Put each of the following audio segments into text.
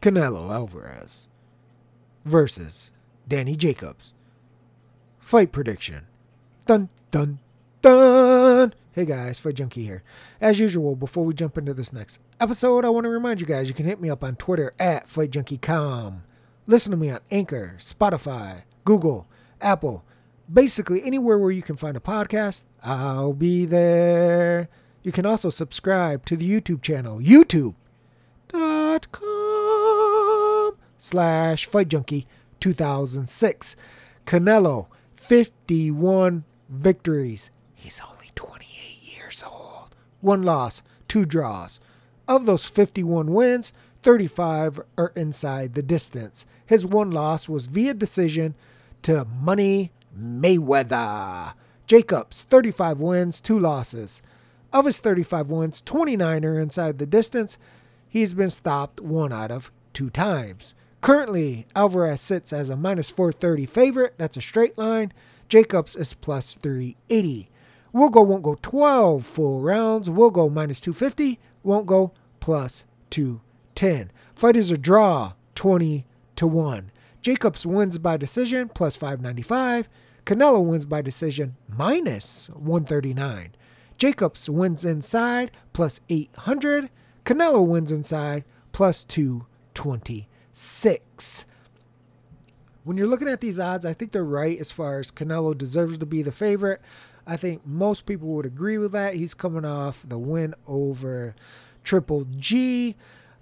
Canelo Alvarez versus Danny Jacobs. Fight prediction. Dun, dun, dun. Hey guys, Fight Junkie here. As usual, before we jump into this next episode, I want to remind you guys you can hit me up on Twitter at FightJunkieCom. Listen to me on Anchor, Spotify, Google, Apple, basically anywhere where you can find a podcast, I'll be there. You can also subscribe to the YouTube channel, youtube.com/FightJunkie2006. Canelo, 51 victories. He's only 28 years old. 1 loss, 2 draws. Of those 51 wins, 35 are inside the distance. His 1 loss was via decision to Money Mayweather. Jacobs, 35 wins, 2 losses. Of his 35 wins, 29 are inside the distance. He's been stopped 1 out of 2 times. Currently, Alvarez sits as a -430 favorite. That's a straight line. Jacobs is +380. We'll go, won't go 12 full rounds. We'll go -250. Won't go +210. Fight is a draw, 20-1. Jacobs wins by decision, +595. Canelo wins by decision, -139. Jacobs wins inside, +800. Canelo wins inside, +226. When you're looking at these odds, I think they're right as far as Canelo deserves to be the favorite. I think most people would agree with that. He's coming off the win over Triple G.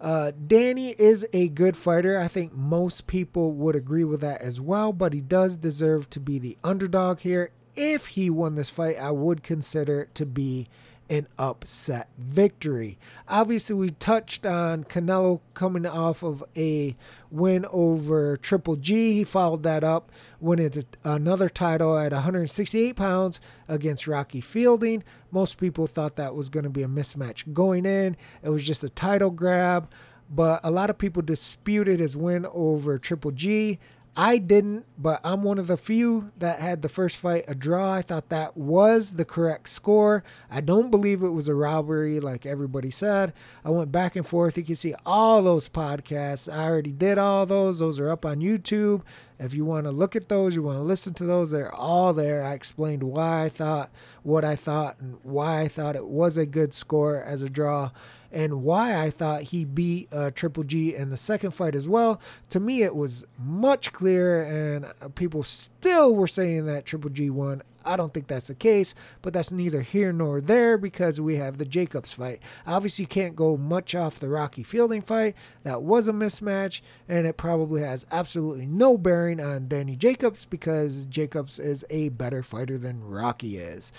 Danny is a good fighter. I think most people would agree with that as well, but he does deserve to be the underdog here. If he won this fight, I would consider it to be an upset victory. Obviously, we touched on Canelo coming off of a win over Triple G. He followed that up, went into another title at 168 pounds against Rocky Fielding. Most people thought that was going to be a mismatch going in. It was just a title grab, but a lot of people disputed his win over Triple G. I didn't, but I'm one of the few that had the first fight a draw. I thought that was the correct score. I don't believe it was a robbery like everybody said. I went back and forth. You can see all those podcasts. I already did all those. Those are up on YouTube. If you want to look at those, you want to listen to those, they're all there. I explained why I thought what I thought and why I thought it was a good score as a draw, and why I thought he beat Triple G in the second fight as well. To me, it was much clearer, and people still were saying that Triple G won. I don't think that's the case, but that's neither here nor there because we have the Jacobs fight. Obviously, you can't go much off the Rocky Fielding fight. That was a mismatch, and it probably has absolutely no bearing on Danny Jacobs because Jacobs is a better fighter than Rocky is.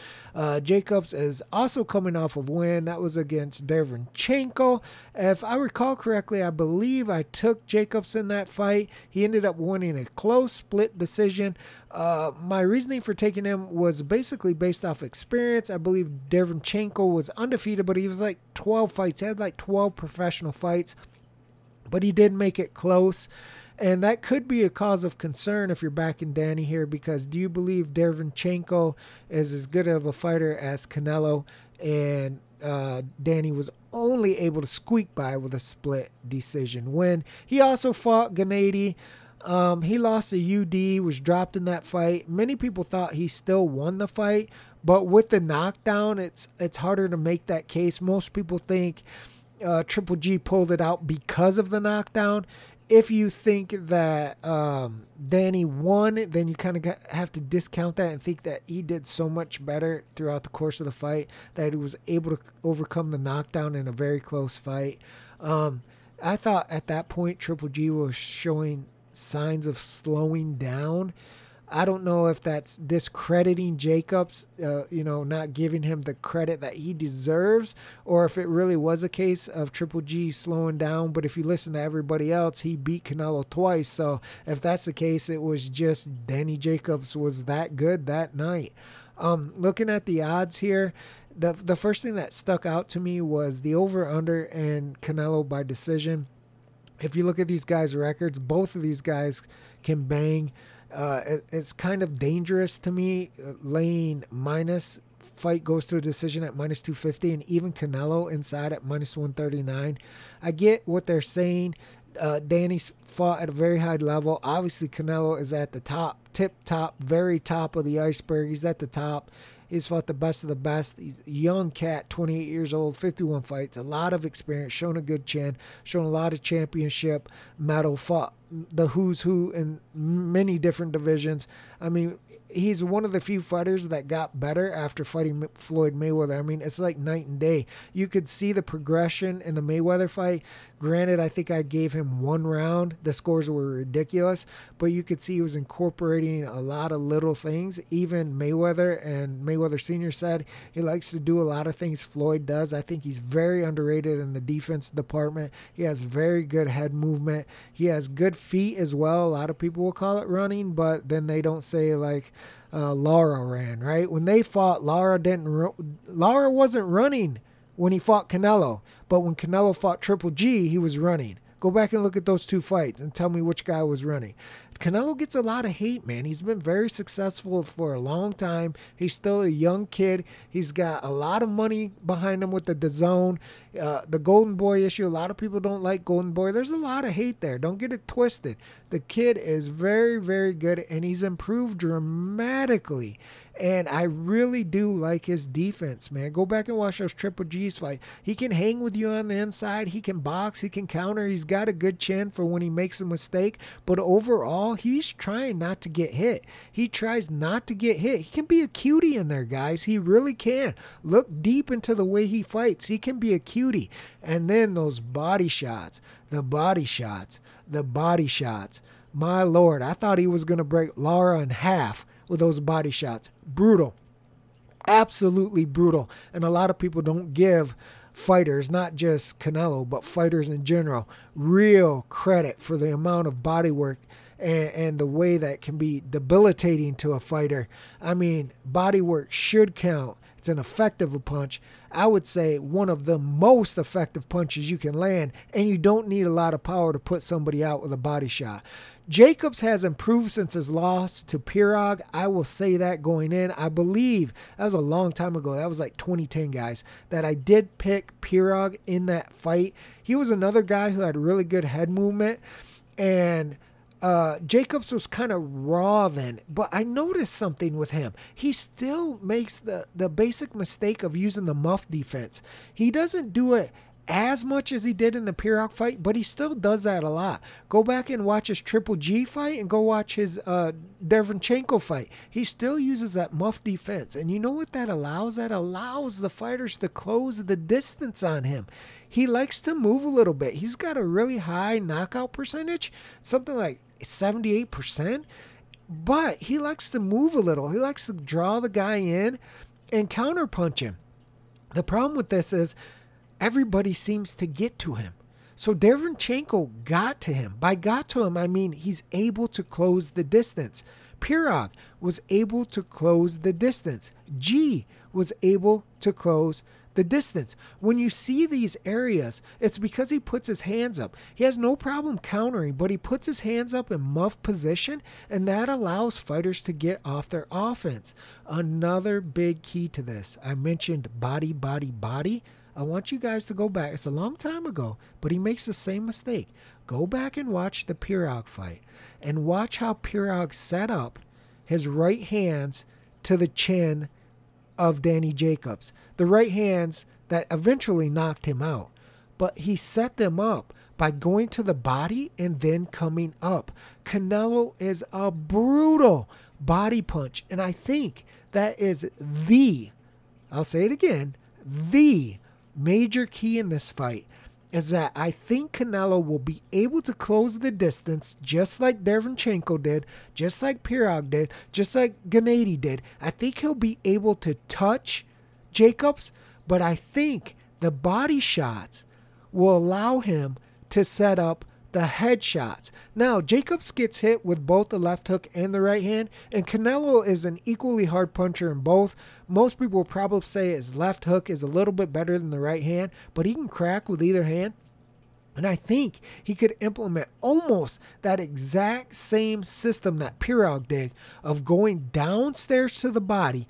Jacobs is also coming off of win. That was against DerVinchenko. If I recall correctly, I believe I took Jacobs in that fight. He ended up winning a close split decision. My reasoning for taking him was basically based off experience. I believe Derevyanchenko was undefeated, but he was like 12 fights. He had like 12 professional fights, but he did make it close. And that could be a cause of concern if you're backing Danny here, because do you believe Derevyanchenko is as good of a fighter as Canelo? And Danny was only able to squeak by with a split decision win. He also fought Gennady. He lost a UD, was dropped in that fight. Many people thought he still won the fight, but with the knockdown, it's harder to make that case. Most people think Triple G pulled it out because of the knockdown. If you think that Danny won, then you kind of have to discount that and think that he did so much better throughout the course of the fight that he was able to overcome the knockdown in a very close fight. I thought at that point Triple G was showing signs of slowing down. I don't know if that's discrediting Jacobs, not giving him the credit that he deserves, or if it really was a case of Triple G slowing down. But if you listen to everybody else, he beat Canelo twice. So if that's the case, it was just Danny Jacobs was that good that night. Looking at the odds here, the first thing that stuck out to me was the over-under and Canelo by decision. If you look at these guys' records, both of these guys can bang. It's kind of dangerous to me. Lane minus, fight goes to a decision at -250, and even Canelo inside at -139. I get what they're saying. Danny's fought at a very high level. Obviously, Canelo is at the top, very top of the iceberg. He's at the top. He's fought the best of the best. He's a young cat, 28 years old, 51 fights, a lot of experience, shown a good chin, shown a lot of championship medal, fought the who's who in many different divisions. I mean, he's one of the few fighters that got better after fighting Floyd Mayweather. I mean, it's like night and day. You could see the progression in the Mayweather fight. Granted, I think I gave him one round. The scores were ridiculous, but you could see he was incorporating a lot of little things. Even Mayweather and Mayweather Sr. said he likes to do a lot of things Floyd does. I think he's very underrated in the defense department. He has very good head movement. He has good feet as well. A lot of people will call it running, but then they don't say like Lara ran, right? When they fought, Lara wasn't running when he fought Canelo, but when Canelo fought Triple G, he was running. Go back and look at those two fights and tell me which guy was running. Canelo gets a lot of hate, man. He's been very successful for a long time. He's still a young kid. He's got a lot of money behind him with the DAZN, the Golden Boy issue. A lot of people don't like Golden Boy. There's a lot of hate there. Don't get it twisted. The kid is very, very good, and he's improved dramatically. And I really do like his defense, man. Go back and watch those Triple G's fight. He can hang with you on the inside. He can box. He can counter. He's got a good chin for when he makes a mistake. But overall, he's trying not to get hit. He tries not to get hit. He can be a cutie in there, guys. He really can. Look deep into the way he fights. He can be a cutie. And then those body shots, the body shots. My Lord, I thought he was going to break Lara in half with those body shots. Brutal. Absolutely brutal. And a lot of people don't give fighters, not just Canelo, but fighters in general, real credit for the amount of body work and the way that can be debilitating to a fighter. I mean, body work should count. It's an effective punch. I would say one of the most effective punches you can land, and you don't need a lot of power to put somebody out with a body shot. Jacobs has improved since his loss to Pirog. I will say that going in. I believe that was a long time ago. That was like 2010, guys, that I did pick Pirog in that fight. He was another guy who had really good head movement, and Jacobs was kind of raw then, but I noticed something with him. He still makes the basic mistake of using the muff defense. He doesn't do it as much as he did in the Pirog fight, but he still does that a lot. Go back and watch his Triple G fight and go watch his DerVinchenko fight. He still uses that muff defense. And you know what that allows? That allows the fighters to close the distance on him. He likes to move a little bit. He's got a really high knockout percentage, something like 78%, but he likes to move a little. He likes to draw the guy in and counter punch him. The problem with this is everybody seems to get to him. So Derevyanchenko got to him. By got to him, I mean he's able to close the distance. Pirog was able to close the distance. G was able to close the distance. When you see these areas, it's because he puts his hands up. He has no problem countering, but he puts his hands up in muff position, and that allows fighters to get off their offense. Another big key to this, I mentioned body. I want you guys to go back. It's a long time ago, but he makes the same mistake. Go back and watch the Pirog fight and watch how Pirog set up his right hands to the chin of Danny Jacobs. The right hands that eventually knocked him out. But he set them up by going to the body and then coming up. Canelo is a brutal body punch. And I think that is the major key in this fight is that I think Canelo will be able to close the distance just like Derevyanchenko did, just like Pirog did, just like Gennady did. I think he'll be able to touch Jacobs, but I think the body shots will allow him to set up the head shots. Now, Jacobs gets hit with both the left hook and the right hand, and Canelo is an equally hard puncher in both. Most people will probably say his left hook is a little bit better than the right hand, but he can crack with either hand. And I think he could implement almost that exact same system that Pirog did of going downstairs to the body,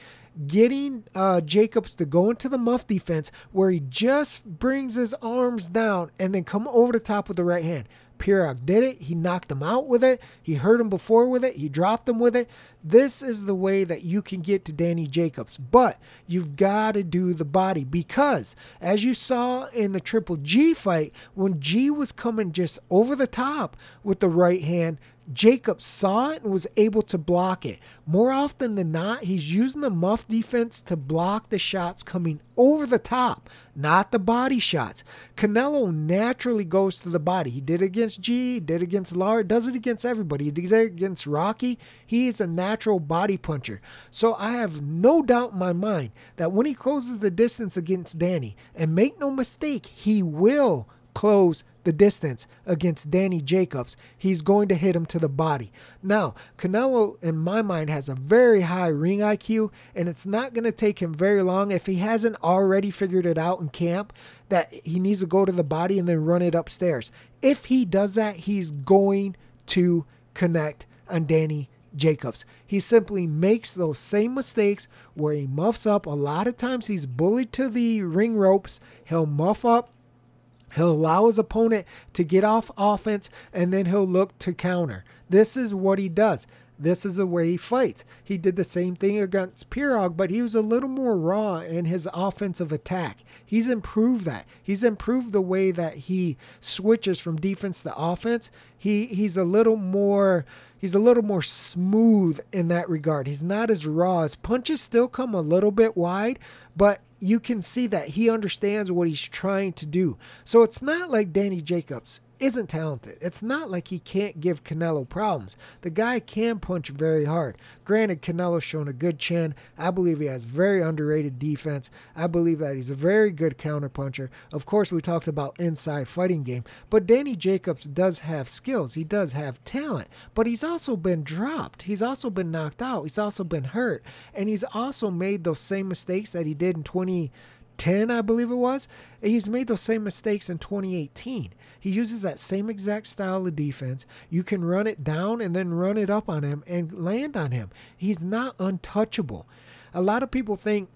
getting Jacobs to go into the muff defense where he just brings his arms down and then come over the top with the right hand. Pirog did it. He knocked him out with it. He hurt him before with it. He dropped him with it. This is the way that you can get to Danny Jacobs. But you've got to do the body, because as you saw in the Triple G fight, when G was coming just over the top with the right hand, Jacobs saw it and was able to block it. More often than not, he's using the muff defense to block the shots coming over the top, not the body shots. Canelo naturally goes to the body. He did it against G, he did it against Lara, does it against everybody. He did it against Rocky. He is a natural body puncher. So I have no doubt in my mind that when he closes the distance against Danny, and make no mistake, he will close the distance against Danny Jacobs, he's going to hit him to the body. Now, Canelo, in my mind, has a very high ring IQ, and it's not going to take him very long, if he hasn't already figured it out in camp, that he needs to go to the body and then run it upstairs. If he does that, he's going to connect on Danny Jacobs. He simply makes those same mistakes where he muffs up. A lot of times he's bullied to the ring ropes. He'll muff up. He'll allow his opponent to get off offense, and then he'll look to counter. This is what he does. This is the way he fights. He did the same thing against Pirog, but he was a little more raw in his offensive attack. He's improved that. He's improved the way that he switches from defense to offense. He's a little more smooth in that regard. He's not as raw. His punches still come a little bit wide, but you can see that he understands what he's trying to do. So it's not like Danny Jacobs isn't talented. It's not like he can't give Canelo problems. The guy can punch very hard. Granted, Canelo's shown a good chin. I believe he has very underrated defense. I believe that he's a very good counterpuncher. Of course, we talked about inside fighting game, but Danny Jacobs does have skills. He does have talent, but he's also been dropped. He's also been knocked out. He's also been hurt. And he's also made those same mistakes that he did in 2010, I believe it was. He's made those same mistakes in 2018. He uses that same exact style of defense. You can run it down and then run it up on him and land on him. He's not untouchable. A lot of people think,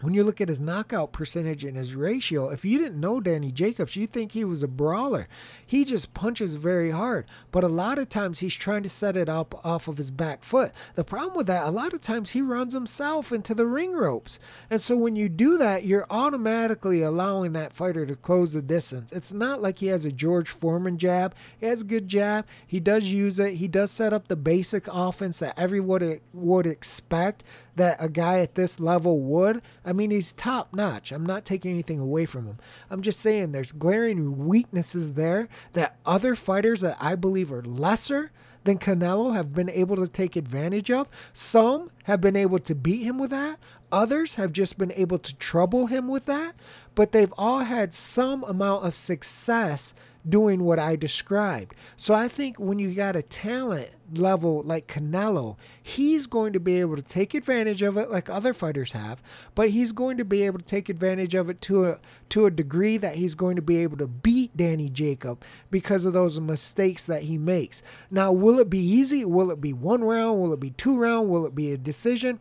when you look at his knockout percentage and his ratio, if you didn't know Danny Jacobs, you'd think he was a brawler. He just punches very hard, but a lot of times he's trying to set it up off of his back foot. The problem with that, a lot of times he runs himself into the ring ropes. And so when you do that, you're automatically allowing that fighter to close the distance. It's not like he has a George Foreman jab. He has a good jab. He does use it. He does set up the basic offense that everyone would expect that a guy at this level would. I mean, he's top notch. I'm not taking anything away from him. I'm just saying there's glaring weaknesses there that other fighters that I believe are lesser than Canelo have been able to take advantage of. Some have been able to beat him with that. Others have just been able to trouble him with that. But they've all had some amount of success doing what I described. So I think when you got a talent level like Canelo, he's going to be able to take advantage of it like other fighters have, but he's going to be able to take advantage of it to a degree that he's going to be able to beat Danny Jacobs because of those mistakes that he makes. Now, will it be easy? Will it be one round? Will it be two round? Will it be a decision?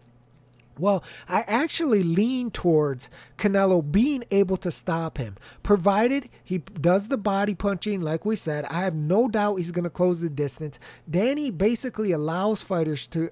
Well, I actually lean towards Canelo being able to stop him, provided he does the body punching. Like we said, I have no doubt he's going to close the distance. Danny basically allows fighters to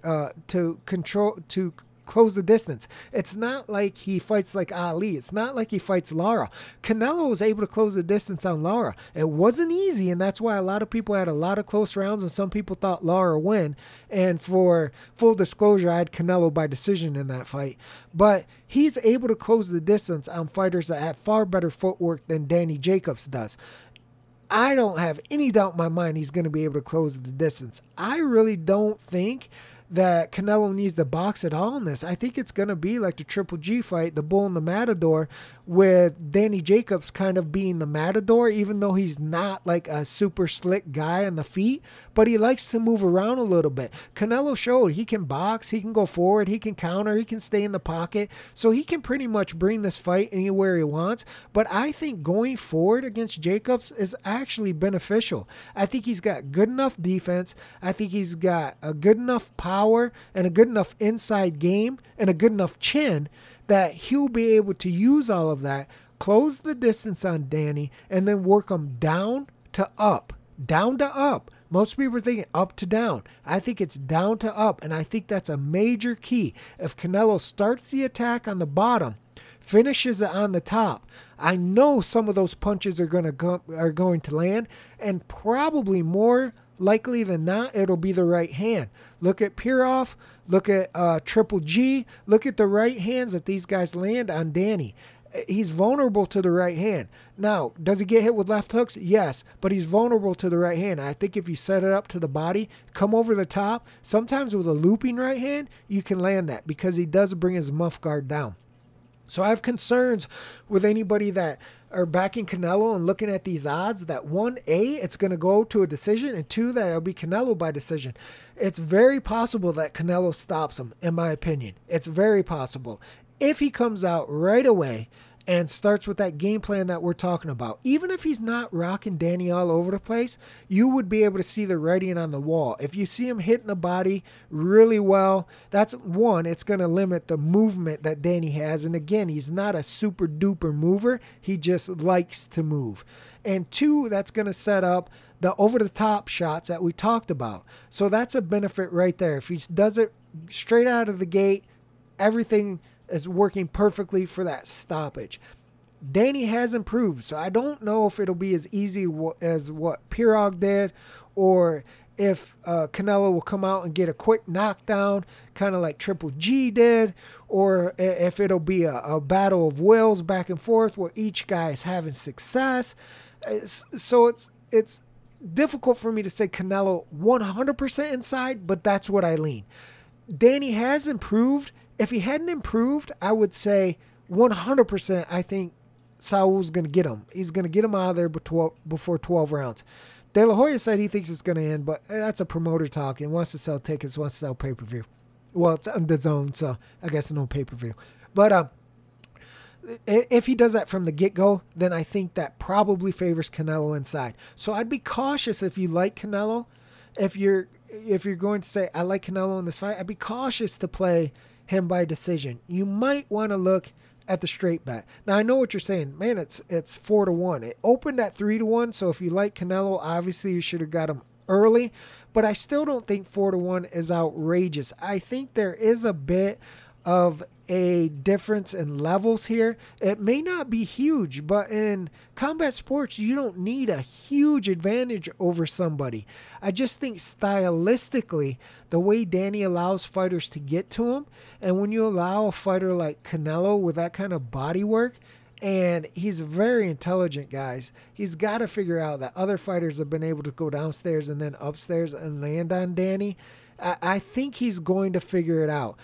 close the distance. It's not like he fights like Ali. It's not like he fights Lara. Canelo was able to close the distance on Lara. It wasn't easy, and that's why a lot of people had a lot of close rounds, and some people thought Lara win. And for full disclosure, I had Canelo by decision in that fight. But he's able to close the distance on fighters that have far better footwork than Danny Jacobs does. I don't have any doubt in my mind he's going to be able to close the distance. I really don't think that Canelo needs to box at all in this. I think it's going to be like the Triple G fight, the bull and the matador, with Danny Jacobs kind of being the matador, even though he's not like a super slick guy on the feet, but he likes to move around a little bit. Canelo showed he can box, he can go forward, he can counter, he can stay in the pocket, so he can pretty much bring this fight anywhere he wants. But I think going forward against Jacobs is actually beneficial. I think he's got good enough defense. I think he's got a good enough power and a good enough inside game and a good enough chin that he'll be able to use all of that, close the distance on Danny, and then work him down to up down to up. Most people are thinking up to down. I think it's down to up, and I think that's a major key. If Canelo starts the attack on the bottom, finishes it on the top, I know some of those punches are going to land, and probably more likely than not, it'll be the right hand. Look at Pirog, look at Triple G, look at the right hands that these guys land on Danny. He's vulnerable to the right hand. Now, does he get hit with left hooks? Yes, but he's vulnerable to the right hand. I think if you set it up to the body, come over the top, sometimes with a looping right hand, you can land that because he does bring his muff guard down. So I have concerns with anybody that are backing Canelo and looking at these odds that one, A, it's going to go to a decision, and two, that it'll be Canelo by decision. It's very possible that Canelo stops him, in my opinion. It's very possible. If he comes out right away and starts with that game plan that we're talking about, even if he's not rocking Danny all over the place, you would be able to see the writing on the wall. If you see him hitting the body really well, that's one, it's going to limit the movement that Danny has. And again, he's not a super duper mover. He just likes to move. And two, that's going to set up the over-the-top shots that we talked about. So that's a benefit right there. If he does it straight out of the gate, everything is working perfectly for that stoppage. Danny has improved, so I don't know if it'll be as easy as what Pirog did, or if Canelo will come out and get a quick knockdown, kind of like Triple G did, or if it'll be a battle of wills back and forth where each guy is having success. So it's difficult for me to say Canelo 100% inside, but that's what I lean. Danny has improved. If he hadn't improved, I would say 100% I think Saul's going to get him. He's going to get him out of there before 12 rounds. De La Hoya said he thinks it's going to end, but that's a promoter talking. Wants to sell tickets, wants to sell pay-per-view. Well, it's on DAZN, so I guess no pay-per-view. But if he does that from the get-go, then I think that probably favors Canelo inside. So I'd be cautious if you like Canelo. If you're going to say, I like Canelo in this fight, I'd be cautious to play him by decision. You might want to look at the straight bet. Now I know what you're saying, man. It's 4-1. It opened at 3-1. So if you like Canelo, obviously you should have got him early. But I still don't think 4-1 is outrageous. I think there is a bit of a difference in levels here. It may not be huge, but in combat sports, you don't need a huge advantage over somebody. I just think stylistically, the way Danny allows fighters to get to him, and when you allow a fighter like Canelo with that kind of body work, and he's very intelligent, guys. He's got to figure out that other fighters have been able to go downstairs and then upstairs and land on Danny. I think he's going to figure it out.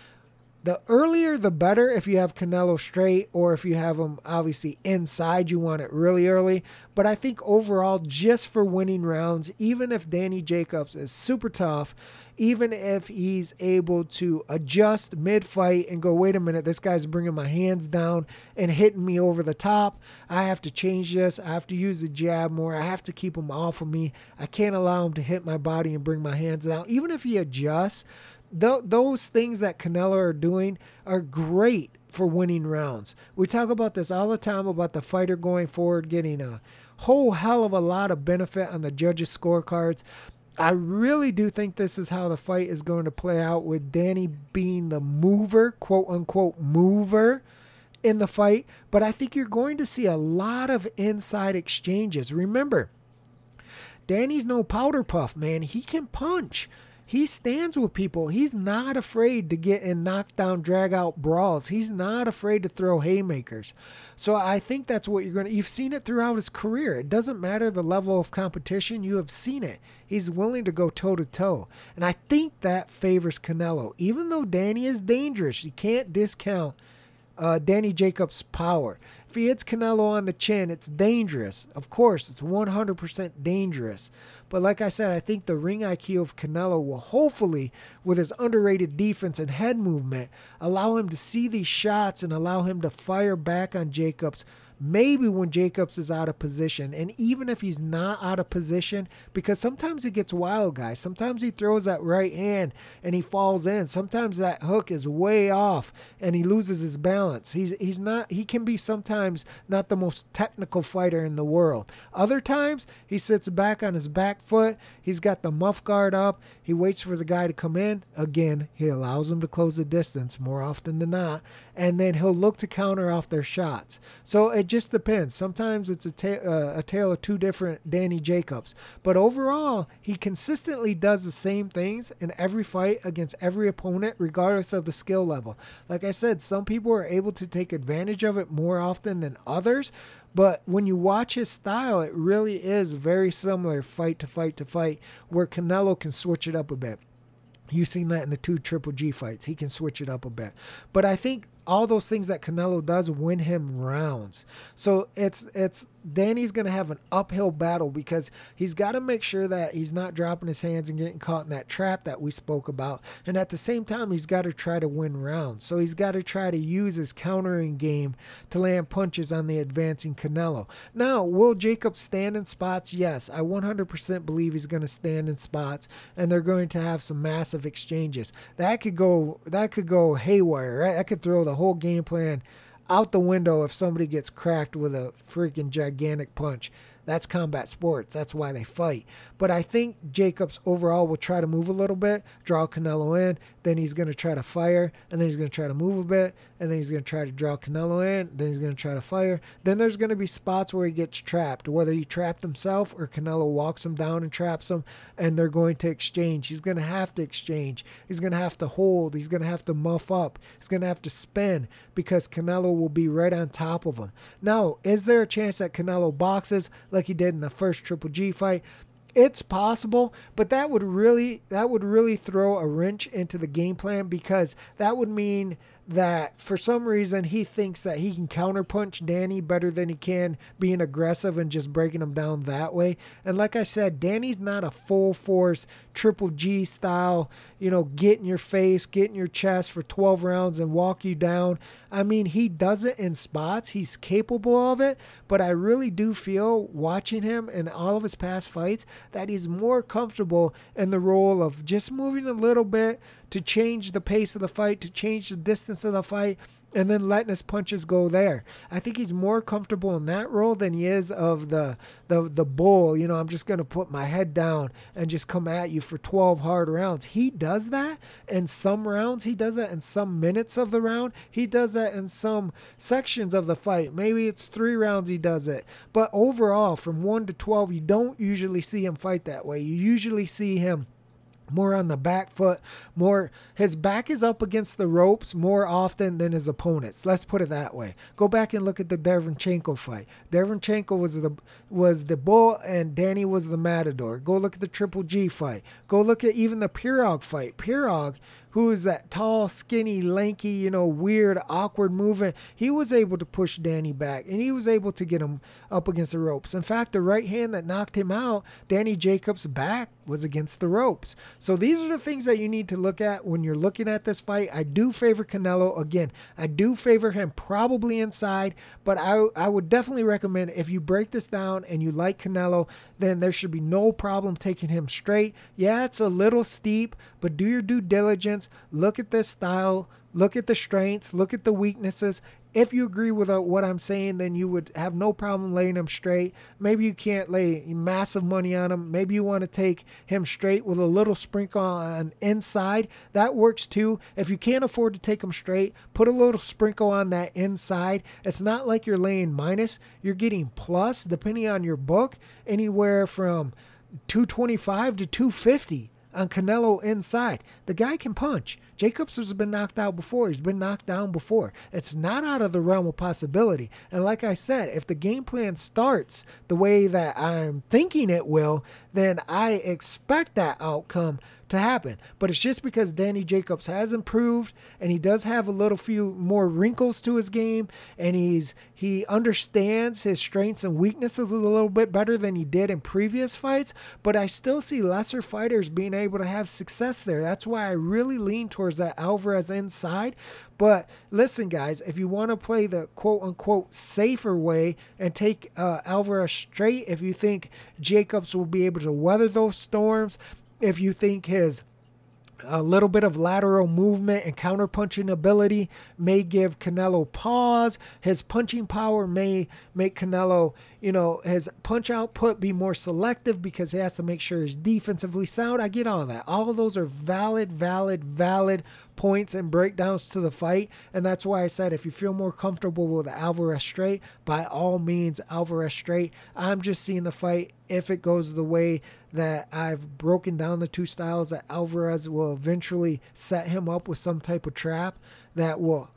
The earlier, the better if you have Canelo straight, or if you have him obviously inside, you want it really early. But I think overall, just for winning rounds, even if Danny Jacobs is super tough, even if he's able to adjust mid-fight and go, wait a minute, this guy's bringing my hands down and hitting me over the top. I have to change this. I have to use the jab more. I have to keep him off of me. I can't allow him to hit my body and bring my hands down. Even if he adjusts, those things that Canelo are doing are great for winning rounds. We talk about this all the time about the fighter going forward getting a whole hell of a lot of benefit on the judges' scorecards. I really do think this is how the fight is going to play out, with Danny being the mover, quote unquote mover, in the fight. But I think you're going to see a lot of inside exchanges. Remember, Danny's no powder puff, man. He can punch. He stands with people. He's not afraid to get in knockdown, drag out brawls. He's not afraid to throw haymakers. So I think that's what you've seen it throughout his career. It doesn't matter the level of competition. You have seen it. He's willing to go toe to toe. And I think that favors Canelo. Even though Danny is dangerous, you can't discount Danny Jacobs' power. If he hits Canelo on the chin, it's dangerous. Of course, it's 100% dangerous. But like I said, I think the ring IQ of Canelo will hopefully, with his underrated defense and head movement, allow him to see these shots and allow him to fire back on Jacobs maybe when Jacobs is out of position. And even if he's not out of position, because sometimes it gets wild, guys. Sometimes he throws that right hand and he falls in. Sometimes that hook is way off and he loses his balance. He's not, he can be sometimes not the most technical fighter in the world. Other times he sits back on his back foot. He's got the muff guard up. He waits for the guy to come in. Again, he allows him to close the distance more often than not. And then he'll look to counter off their shots. So it just depends. Sometimes it's a tale of two different Danny Jacobs. But overall, he consistently does the same things in every fight against every opponent, regardless of the skill level. Like I said, some people are able to take advantage of it more often than others. But when you watch his style, it really is very similar fight to fight to fight, where Canelo can switch it up a bit. You've seen that in the two Triple G fights. He can switch it up a bit. But I think all those things that Canelo does win him rounds. So it's Danny's going to have an uphill battle, because he's got to make sure that he's not dropping his hands and getting caught in that trap that we spoke about. And at the same time, he's got to try to win rounds. So he's got to try to use his countering game to land punches on the advancing Canelo. Now, will Jacobs stand in spots? Yes, I 100% believe he's going to stand in spots, and they're going to have some massive exchanges. That could go haywire, right? That could throw the whole game plan out the window if somebody gets cracked with a freaking gigantic punch. That's combat sports. That's why they fight. But I think Jacobs overall will try to move a little bit, draw Canelo in, then he's going to try to fire, and then he's going to try to move a bit, and then he's going to try to draw Canelo in, then he's going to try to fire. Then there's going to be spots where he gets trapped, whether he trapped himself or Canelo walks him down and traps him, and they're going to exchange. He's going to have to exchange. He's going to have to hold. He's going to have to muff up. He's going to have to spin, because Canelo will be right on top of him. Now, is there a chance that Canelo boxes like he did in the first Triple G fight? It's possible, but that would really throw a wrench into the game plan, because that would mean that for some reason he thinks that he can counterpunch Danny better than he can being aggressive and just breaking him down that way. And like I said, Danny's not a full force Triple G style, get in your face, get in your chest for 12 rounds and walk you down. I mean, he does it in spots. He's capable of it, but I really do feel, watching him in all of his past fights, that he's more comfortable in the role of just moving a little bit to change the pace of the fight, to change the distance of the fight, and then letting his punches go there. I think he's more comfortable in that role than he is of the bull. I'm just going to put my head down and just come at you for 12 hard rounds. He does that in some rounds. He does that in some minutes of the round. He does that in some sections of the fight. Maybe it's 3 rounds he does it. But overall, from 1 to 12, you don't usually see him fight that way. You usually see him more on the back foot, more his back is up against the ropes more often than his opponents. Let's put it that way. Go back and look at the DerVinchenko fight. DerVinchenko was the bull and Danny was the matador. Go look at the Triple G fight. Go look at even the Pirog fight. Pirog, who is that tall, skinny, lanky, weird, awkward movement, he was able to push Danny back, and he was able to get him up against the ropes. In fact, the right hand that knocked him out, Danny Jacobs' back was against the ropes. So these are the things that you need to look at when you're looking at this fight. I do favor Canelo. Again, I do favor him probably inside, but I would definitely recommend, if you break this down and you like Canelo, then there should be no problem taking him straight. Yeah, it's a little steep, but do your due diligence. Look at this style, look at the strengths, look at the weaknesses. If you agree with what I'm saying, then you would have no problem laying him straight. Maybe you can't lay massive money on him. Maybe you want to take him straight with a little sprinkle on inside. That works too. If you can't afford to take him straight, put a little sprinkle on that inside. It's not like you're laying minus. You're getting plus, depending on your book, anywhere from 225 to 250. On Canelo inside. The guy can punch. Jacobs has been knocked out before. He's been knocked down before. It's not out of the realm of possibility. And like I said, if the game plan starts the way that I'm thinking it will, then I expect that outcome to happen. But it's just because Danny Jacobs has improved, and he does have a little few more wrinkles to his game, and he understands his strengths and weaknesses a little bit better than he did in previous fights. But I still see lesser fighters being able to have success there. That's why I really lean towards that Alvarez inside. But listen, guys, if you want to play the quote-unquote safer way and take Alvarez straight, if you think Jacobs will be able to weather those storms, if you think his a little bit of lateral movement and counterpunching ability may give Canelo pause, his punching power may make Canelo, you know, his punch output be more selective because he has to make sure he's defensively sound. I get all that. All of those are valid points and breakdowns to the fight. And that's why I said, if you feel more comfortable with Alvarez straight, by all means, Alvarez straight. I'm just seeing the fight, if it goes the way that I've broken down the two styles, that Alvarez will eventually set him up with some type of trap that will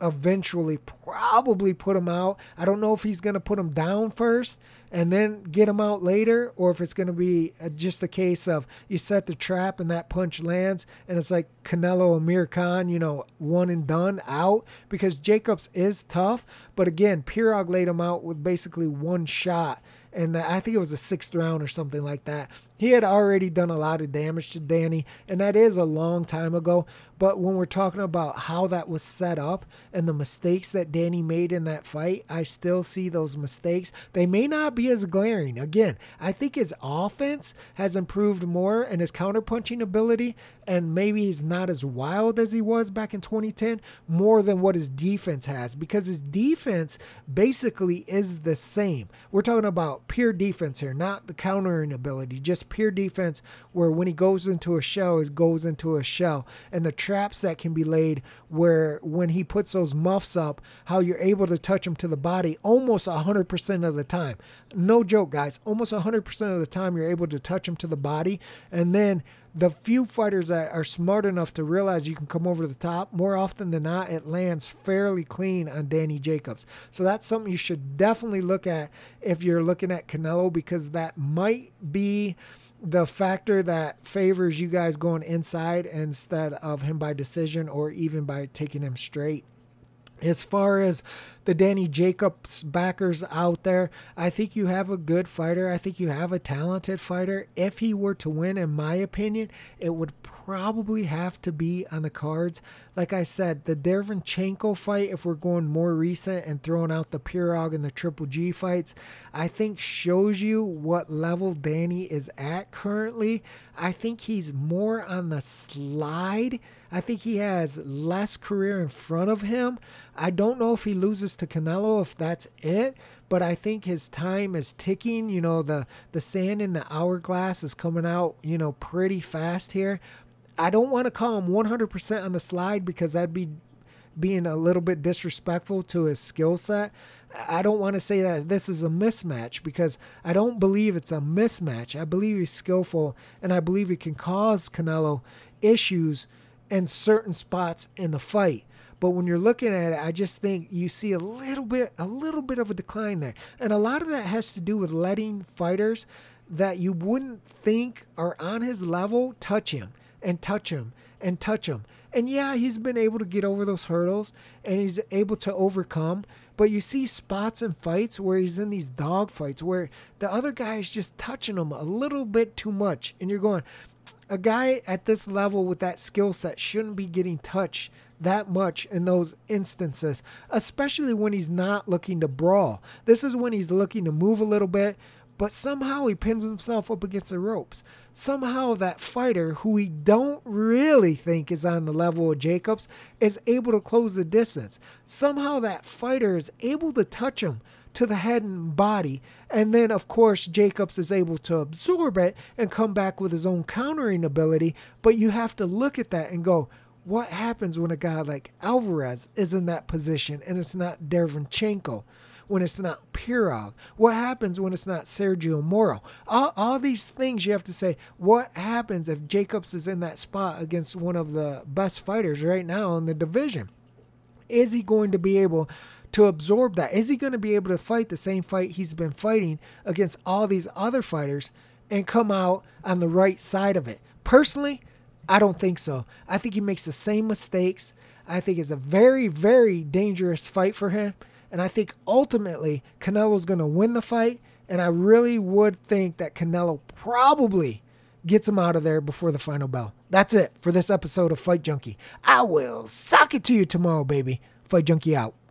eventually probably put him out. I don't know if he's going to put him down first and then get him out later, or if it's going to be just a case of you set the trap and that punch lands and it's like Canelo Amir Khan, you know, one and done, out. Because Jacobs is tough, but again, Pirog laid him out with basically one shot. And I think it was a 6th round or something like that. He had already done a lot of damage to Danny, and that is a long time ago. But when we're talking about how that was set up and the mistakes that Danny made in that fight, I still see those mistakes. They may not be as glaring. Again, I think his offense has improved more, and his counterpunching ability, and maybe he's not as wild as he was back in 2010, more than what his defense has, because his defense basically is the same. We're talking about pure defense here, not the countering ability, just pure defense, where when he goes into a shell, it goes into a shell, and the traps that can be laid, where when he puts those muffs up, how you're able to touch him to the body almost 100% of the time. No joke, guys, almost 100% of the time you're able to touch him to the body. And then the few fighters that are smart enough to realize you can come over the top, more often than not, it lands fairly clean on Danny Jacobs. So that's something you should definitely look at if you're looking at Canelo, because that might be the factor that favors you guys going inside instead of him by decision, or even by taking him straight. As far as the Danny Jacobs backers out there, I think you have a good fighter. I think you have a talented fighter. If he were to win, in my opinion, it would probably have to be on the cards. Like I said, the DerVinchenko fight, if we're going more recent and throwing out the Pirog and the Triple G fights, I think shows you what level Danny is at currently. I think he's more on the slide. I think he has less career in front of him. I don't know if he loses to Canelo, if that's it, but I think his time is ticking. You know, the sand in the hourglass is coming out, you know, pretty fast here. I don't want to call him 100% on the slide, because that'd be being a little bit disrespectful to his skill set. I don't want to say that this is a mismatch, because I don't believe it's a mismatch. I believe he's skillful, and I believe he can cause Canelo issues in certain spots in the fight. But when you're looking at it, I just think you see a little bit of a decline there. And a lot of that has to do with letting fighters that you wouldn't think are on his level touch him and touch him and touch him. And yeah, he's been able to get over those hurdles, and he's able to overcome. But you see spots in fights where he's in these dog fights where the other guy is just touching him a little bit too much. And you're going, a guy at this level with that skill set shouldn't be getting touched that much in those instances, especially when he's not looking to brawl. This is when he's looking to move a little bit, but somehow he pins himself up against the ropes. Somehow that fighter, who we don't really think is on the level of Jacobs, is able to close the distance. Somehow that fighter is able to touch him to the head and body, and then of course Jacobs is able to absorb it and come back with his own countering ability. But you have to look at that and go, what happens when a guy like Alvarez is in that position and it's not DerVinchenko, when it's not Pirog? What happens when it's not Sergio Moro? All these things you have to say, what happens if Jacobs is in that spot against one of the best fighters right now in the division? Is he going to be able to absorb that? Is he going to be able to fight the same fight he's been fighting against all these other fighters and come out on the right side of it? Personally, I don't think so. I think he makes the same mistakes. I think it's a very, very dangerous fight for him. And I think ultimately Canelo's going to win the fight. And I really would think that Canelo probably gets him out of there before the final bell. That's it for this episode of Fight Junkie. I will sock it to you tomorrow, baby. Fight Junkie out.